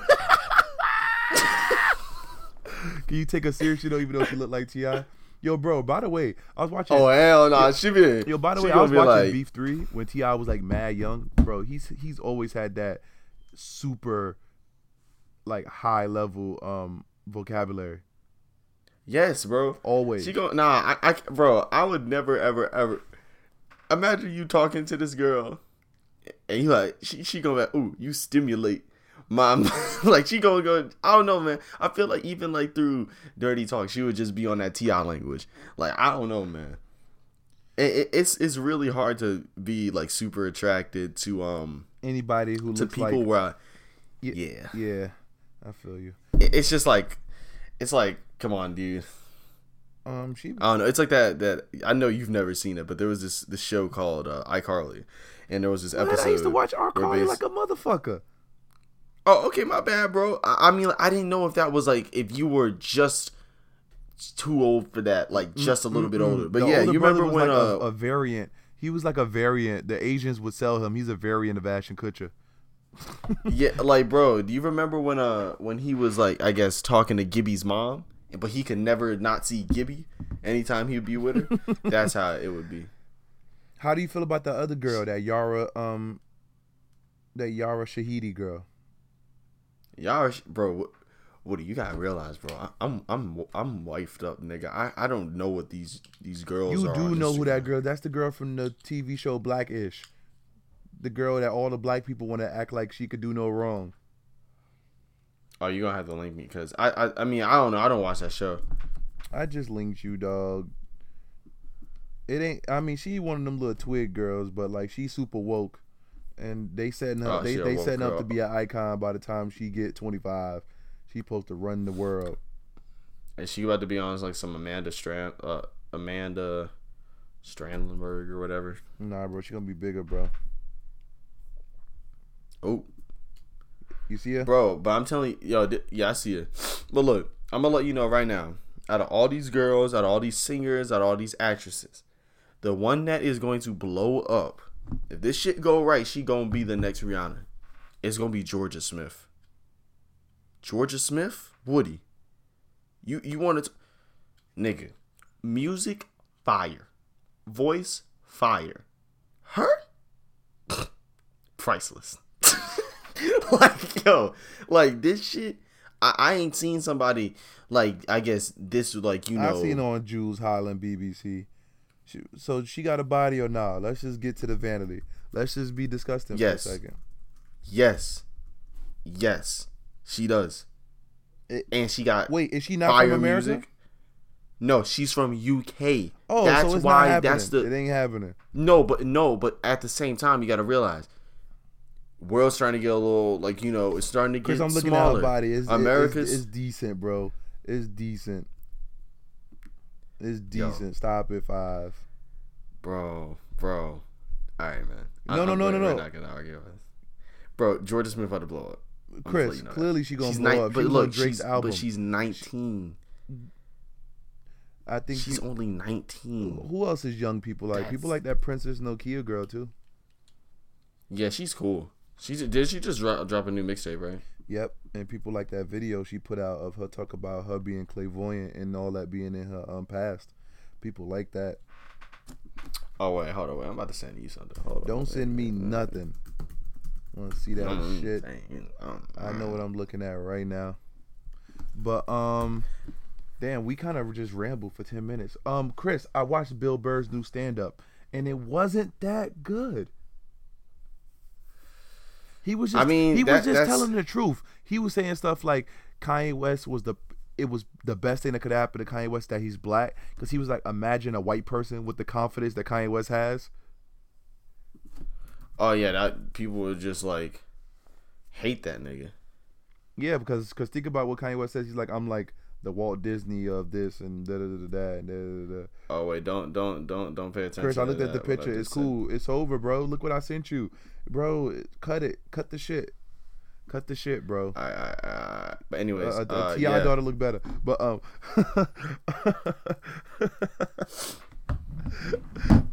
Can you take her serious? You don't even know she look like T I. Yo, bro, by the way, I was watching... Oh, hell no. Nah. She be... Yo, by the way, I was watching like... Beef three when T I was, like, mad young. Bro, he's he's always had that super, like, high-level um vocabulary. Yes, bro. Always. She go... Nah, I, I... Bro, I would never, ever, ever... Imagine you talking to this girl, and you like... She, she gonna be like, ooh, you stimulate my... Like, she gonna go... I don't know, man. I feel like even, like, through dirty talk, she would just be on that T I language. Like, I don't know, man. It, it, it's it's really hard to be, like, super attracted to, um... anybody who looks like... To people where I... Y- yeah. Yeah. I feel you. It, it's just, like... It's like... Come on, dude. Um, she. I don't know. It's like that. That I know you've never seen it, but there was this this show called uh, iCarly, and there was this what? episode. I used to watch iCarly like a motherfucker. Oh, okay, my bad, bro. I, I mean, like, I didn't know if that was like if you were just too old for that, like just a little mm-hmm. bit older. But the yeah, older you remember was when like uh, a, a variant? He was like a variant. The Asians would sell him. He's a variant of Ashton Kutcher. Yeah, like bro, do you remember when uh when he was like I guess talking to Gibby's mom? But he could never not see Gibby anytime he'd be with her. That's how it would be. How do you feel about the other girl, that Yara, um, that Yara Shahidi girl? Yara, bro, what do you gotta realize, bro? I, I'm, I'm, I'm wifed up, nigga. I, I don't know what these these girls. You are do on know Instagram. Who that girl? That's the girl from the T V show Black-ish. The girl that all the black people want to act like she could do no wrong. Oh, you're going to have to link me because I, I I mean, I don't know. I don't watch that show. I just linked you, dog. It ain't, I mean, she one of them little twig girls, but like she's super woke. And they setting up, oh, they, they setting girl. up to be an icon by the time she get twenty-five. She supposed to run the world. And she about to be on like some Amanda Strand, uh, Amanda Strandberg or whatever. Nah, bro. She going to be bigger, bro. Oh. You see her? Bro, but I'm telling you, yo, th- yeah, I see her. But look, I'm going to let you know right now, out of all these girls, out of all these singers, out of all these actresses, the one that is going to blow up, if this shit go right, she going to be the next Rihanna. It's going to be Georgia Smith. Georgia Smith? Woody. You you want to... Nigga. Music, fire. Voice, fire. Her? Priceless. Like, yo, like, this shit, I, I ain't seen somebody, like, I guess this, like, you know. I seen on Jules Highland B B C. She, so, she got a body or nah? Let's just get to the vanity. Let's just be disgusting yes. for a second. Yes. Yes. She does. It, and she got Wait, is she not fire from America? Music. No, she's from U K. Oh, that's so it's why not happening. That's the, it ain't happening. No, but, no, but at the same time, you got to realize. World's trying to get a little, like, you know, it's starting to get smaller. I'm looking smaller. At her body. It's, America's... It's, it's decent, bro. It's decent. It's decent. Yo. Stop at five. Bro, bro. All right, man. No, I, no, I'm no, no, no. We're not going to argue with Bro, Georgia Smith about to blow up. I'm Chris, you know clearly she's going to blow ni- up. But she's look, Drake's she's, album. But she's nineteen. I think She's she, only nineteen. Who else is young people like? That's... People like that Princess Nokia girl, too. Yeah, she's cool. She did she just drop, drop a new mixtape, right? Yep, and people like that video she put out of her talk about her being clairvoyant and all that being in her um, past. People like that. Oh wait, hold on, wait. I'm about to send you something. Hold Don't on, send wait. me nothing. Want to see that mm, shit? Dang, um, I know what I'm looking at right now. But um, damn, we kind of just rambled for ten minutes. Um, Chris, I watched Bill Burr's new stand-up, and it wasn't that good. He was just I mean, he that, was just that's... telling the truth. He was saying stuff like Kanye West was the it was the best thing that could happen to Kanye West that he's black, because he was like, imagine a white person with the confidence that Kanye West has. Oh yeah, that people would just like hate that nigga. Yeah, because because think about what Kanye West says. He's like, I'm like the Walt Disney of this and da da da da and da da da. Oh wait, don't don't don't don't pay attention. Chris, I looked at the picture. It's cool. It's over, bro. Look what I sent you. Bro, cut it. Cut the shit. Cut the shit, bro. All right, all right, all right. But anyways, uh, uh, T I yeah. daughter look better. But um,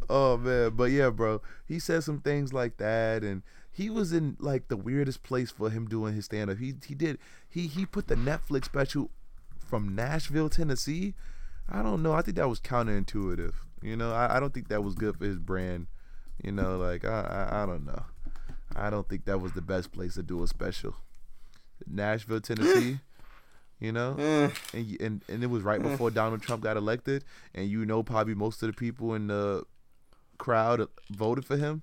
oh man, but yeah, bro. He said some things like that, and he was in like the weirdest place for him doing his stand up. He he did he he put the Netflix special from Nashville, Tennessee. I don't know. I think that was counterintuitive. You know, I, I don't think that was good for his brand. You know, like I I, I don't know. I don't think that was the best place to do a special. Nashville, Tennessee, you know? and, and and it was right before Donald Trump got elected, and you know probably most of the people in the crowd voted for him.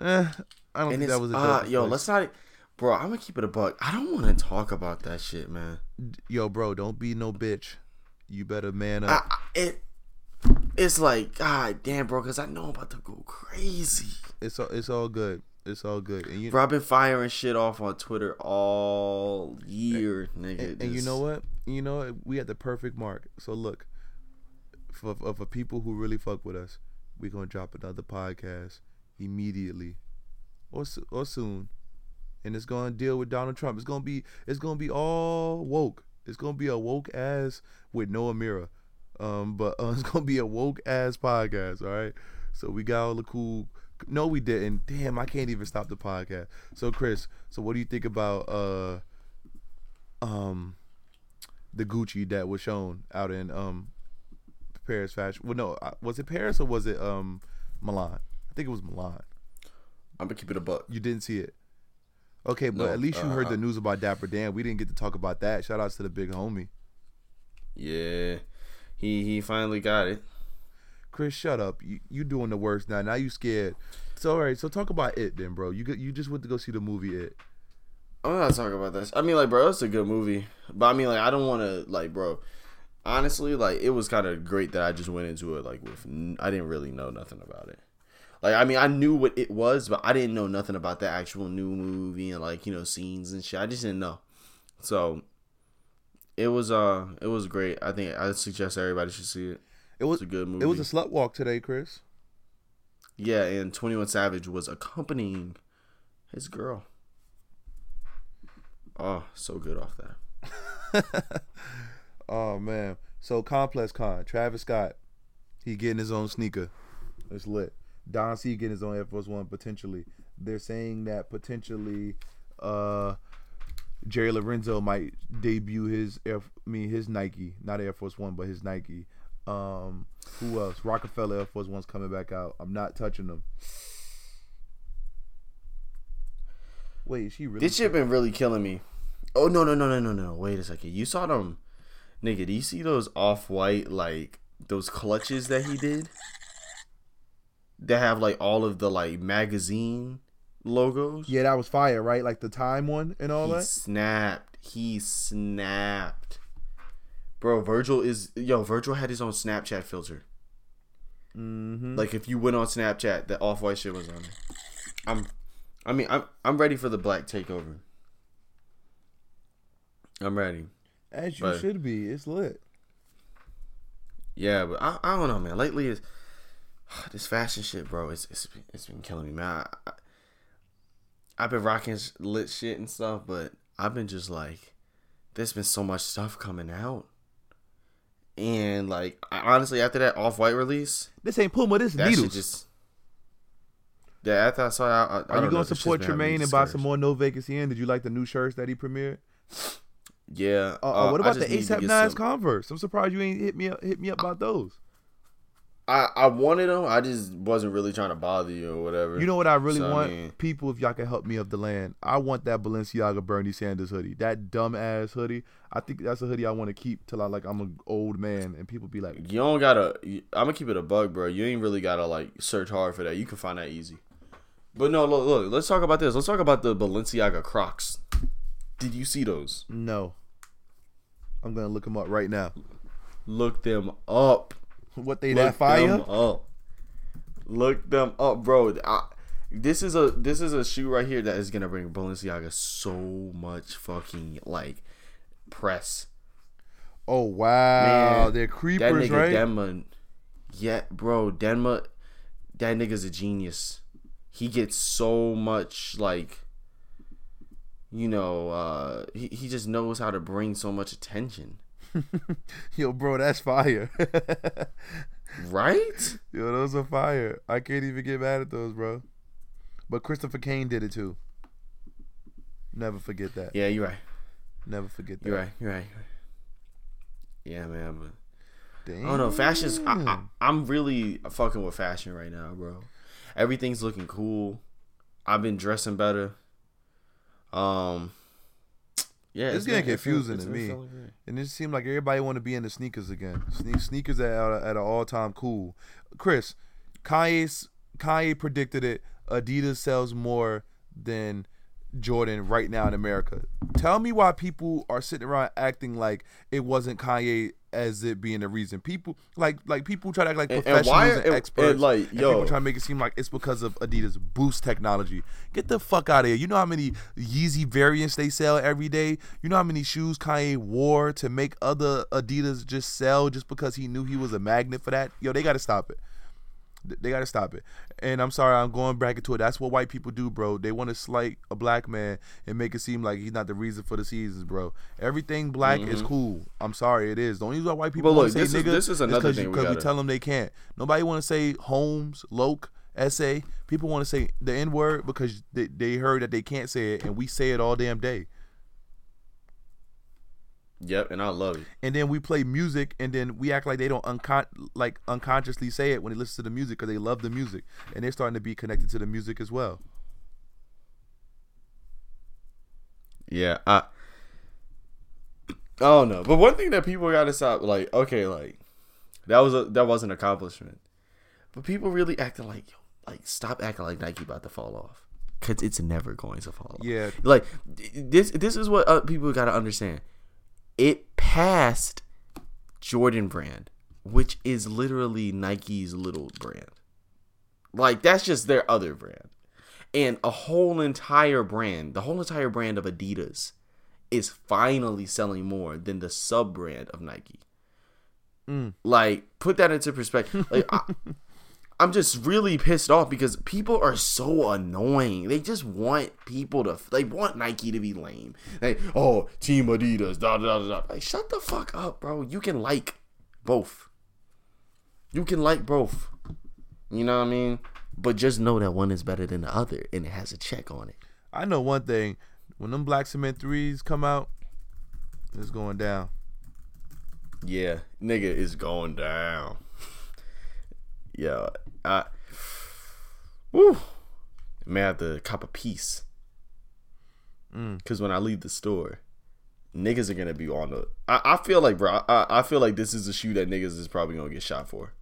Eh, I don't and think that was a uh, Yo, place. Let's not... Bro, I'm going to keep it a buck. I don't want to talk about that shit, man. Yo, bro, don't be no bitch. You better man up. I, it, it's like, God damn, bro, because I know I'm about to go crazy. It's all, it's all good. It's all good. And you, bro, I've been firing shit off on Twitter all year, and, nigga. And, and you know what? You know what? We at the perfect mark. So look, for, for for people who really fuck with us, we're gonna drop another podcast immediately, or or soon, and it's gonna deal with Donald Trump. It's gonna be it's gonna be all woke. It's gonna be a woke ass with no Amira, um. But uh, it's gonna be a woke ass podcast. All right. So we got all the cool. No, we didn't. Damn, I can't even stop the podcast. So, Chris, so what do you think about uh, um, the Gucci that was shown out in um, Paris fashion? Well, no, was it Paris or was it um, Milan? I think it was Milan. I'm gonna keep it a buck. You didn't see it, okay? But no, at least you uh, heard the news about Dapper Dan. We didn't get to talk about that. Shout outs to the big homie. Yeah, he he finally got it. Chris, shut up. You you doing the worst now. Now you scared. So, all right. So, talk about It then, bro. You you just went to go see the movie It. I'm not talking about this. I mean, like, bro, it's a good movie. But, I mean, like, I don't want to, like, bro. Honestly, like, it was kind of great that I just went into it, like, with I didn't really know nothing about it. Like, I mean, I knew what it was, but I didn't know nothing about the actual new movie and, like, you know, scenes and shit. I just didn't know. So, it was, uh, it was great. I think I suggest everybody should see it. It was, it was a good movie. It was a slut walk today, Chris. Yeah, and twenty-one Savage was accompanying his girl. Oh, so good off that. Oh, man. So, ComplexCon, Travis Scott, he getting his own sneaker. It's lit. Don C getting his own Air Force One, potentially. They're saying that potentially uh, Jerry Lorenzo might debut his, Air, I mean, his Nike. Not Air Force One, but his Nike. Um, who else? Rockefeller Air Force One's coming back out. I'm not touching them. Wait, is she really? This shit been really killing me. Oh no no no no no no! Wait a second. You saw them, nigga? Do you see those Off-White like those clutches that he did? That have like all of the like magazine logos. Yeah, that was fire, right? Like the Time one and all he that. He snapped. He snapped. Bro, Virgil is... Yo, Virgil had his own Snapchat filter. Mm-hmm. Like, if you went on Snapchat, the Off-White shit was on it. I'm... I mean, I'm I'm ready for the black takeover. I'm ready. As you but, should be. It's lit. Yeah, but I, I don't know, man. Lately, it's, this fashion shit, bro, it's, it's, it's been killing me, man. I, I, I've been rocking lit shit and stuff, but I've been just like... There's been so much stuff coming out. And, like, I, honestly, after that Off-White release... This ain't Puma, this that Needles. Just, yeah, after I saw that... I, I Are you going to support Tremaine and buy some more No Vacancy In? Did you like the new shirts that he premiered? Yeah. Uh, uh, what about the ASAP Nines Converse? I'm surprised you ain't hit me up, hit me up about those. I, I wanted them. I just wasn't really trying to bother you or whatever. You know what I really so, want? I mean, people, if y'all can help me up the land, I want that Balenciaga Bernie Sanders hoodie. That dumb-ass hoodie. I think that's a hoodie I want to keep till I, like, I'm an old man and people be like... You don't got to... I'm going to keep it a bug, bro. You ain't really got to, like, search hard for that. You can find that easy. But no, look, look. Let's talk about this. Let's talk about the Balenciaga Crocs. Did you see those? No. I'm going to look them up right now. Look them up. What they that fire? Look them up. Look them up, bro. I, this is a this is a shoe right here that is gonna bring Balenciaga so much fucking like press. Oh wow, man, they're creepers, that nigga, right? Denma, yeah, bro, Denma, that nigga's a genius. He gets so much like you know, uh, he, he just knows how to bring so much attention. Yo, bro, that's fire. Right? Yo, those are fire. I can't even get mad at those, bro. But Christopher Kane did it too. Never forget that. Yeah, you're right. Never forget that. You're right. You're right. Yeah, man. But damn. I don't know. Fashion's. I, I, I'm really fucking with fashion right now, bro. Everything's looking cool. I've been dressing better. Um. Yeah, it's getting confusing to me, and it seemed like everybody want to be in the sneakers again. Sne- sneakers at at an all time cool. Chris, Kanye's Kanye predicted it. Adidas sells more than Jordan right now in America. Tell me why people are sitting around acting like it wasn't Kanye as it being the reason. People like like people try to act like and, professionals and, why, and, and experts. And, like, and yo. People try to make it seem like it's because of Adidas Boost technology. Get the fuck out of here. You know how many Yeezy variants they sell every day? You know how many shoes Kanye wore to make other Adidas just sell just because he knew he was a magnet for that? Yo, they gotta stop it. They gotta stop it. And I'm sorry, I'm going back into it. That's what white people do, bro. They want to slight a black man and make it seem like he's not the reason for the seasons, bro. Everything black mm-hmm. is cool. I'm sorry, it is. The only reason why white people want to say nigga is because we, gotta... we tell them they can't. Nobody want to say Holmes, Loke, S A. People want to say the N-word because they, they heard that they can't say it, and we say it all damn day. Yep, and I love it. And then we play music, and then we act like they don't uncon- like unconsciously say it when they listen to the music because they love the music, and they're starting to be connected to the music as well. Yeah, I, I don't know, but one thing that people gotta stop, like, okay, like that was a, that was an accomplishment, but people really acting like, yo, like stop acting like Nike about to fall off because it's never going to fall off. Yeah, like this this is what uh, people gotta understand. It passed Jordan Brand, which is literally Nike's little brand. Like, that's just their other brand. And a whole entire brand, the whole entire brand of Adidas is finally selling more than the sub-brand of Nike. Mm. Like, put that into perspective. Like, I, I'm just really pissed off because people are so annoying. They just want people to, they want Nike to be lame. Like, oh, Team Adidas, da da da da. Like, shut the fuck up, bro. You can like both. You can like both. You know what I mean? But just know that one is better than the other, and it has a check on it. I know one thing. When them Black Cement threes come out, it's going down. Yeah, nigga, it's going down. Yeah. I woo, may have to cop a piece. Mm. Cause when I leave the store, niggas are gonna be on the. I, I feel like, bro. I, I feel like this is a shoe that niggas is probably gonna get shot for.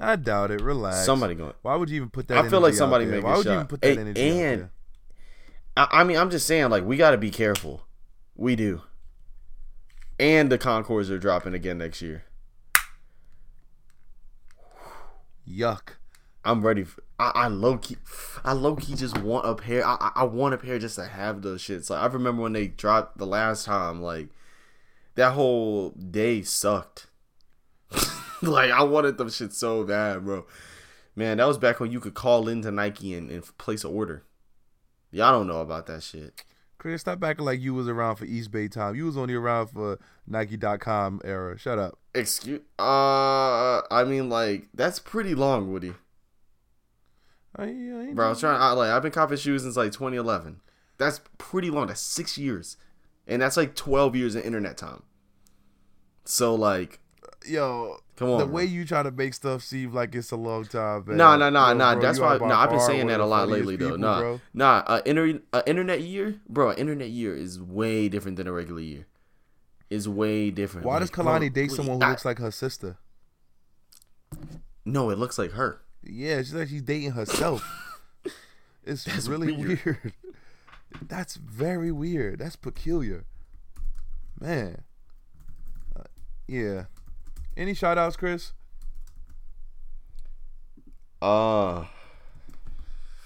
I doubt it. Relax. Somebody gonna. Why would you even put that? I feel like somebody make a shot. Why would you even put that energy out there? And I, I mean, I'm just saying, like, we gotta be careful. We do. And the Concords are dropping again next year. Yuck. I'm ready for, I, I low key I low key just want a pair. I, I I want a pair just to have those shits. Like, I remember when they dropped the last time, like that whole day sucked. Like, I wanted them shit so bad, bro. Man, that was back when you could call into Nike and, and place an order. Y'all don't know about that shit. Chris, stop acting like you was around for East Bay time. You was only around for Nike dot com era. Shut up. Excuse uh I mean, like, that's pretty long, Woody. I, I Bro, I was trying I, like I've been copping shoes since like twenty eleven. That's pretty long. That's six years. And that's like twelve years in internet time. So, like, yo, come on. The way bro. you try to make stuff seem like it's a long time, man. Nah, nah, nah, bro, nah. Bro, that's why. Nah, I've been saying that a lot lately, people, though. Nah, bro. nah. Uh, inter- uh, internet year, bro. Internet year is way different than a regular year. Is way different. Why, like, does Kalani bro, date someone who I, looks like her sister? No, it looks like her. Yeah, she's like she's dating herself. It's that's really weird. weird. That's very weird. That's peculiar, man. Uh, yeah. Any shout outs, Chris? Uh,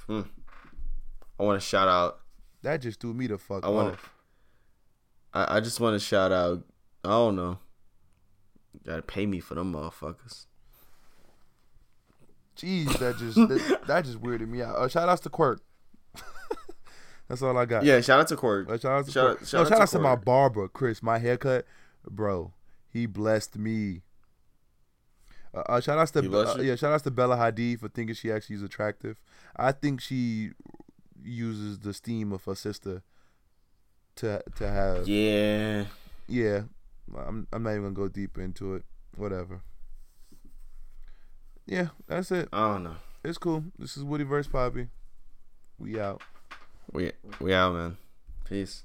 hmm. I want to shout out. That just threw me the fuck I wanna, off. I, I just want to shout out. I don't know. Gotta pay me for them motherfuckers. Jeez, that just that, that just weirded me out. Uh, shout outs to Quirk. That's all I got. Yeah, shout out to Corey. Shout out to shout Corey. Out, shout no, out shout to, out to my barber, Chris. My haircut, bro. He blessed me. Uh, uh, shout outs to uh, yeah, shout outs to Bella Hadid for thinking she actually is attractive. I think she uses the steam of her sister to to have. Yeah. Yeah, I'm I'm not even gonna go deeper into it. Whatever. Yeah, that's it. I don't know. It's cool. This is Woody versus Poppy. We out. We we out, man. Peace.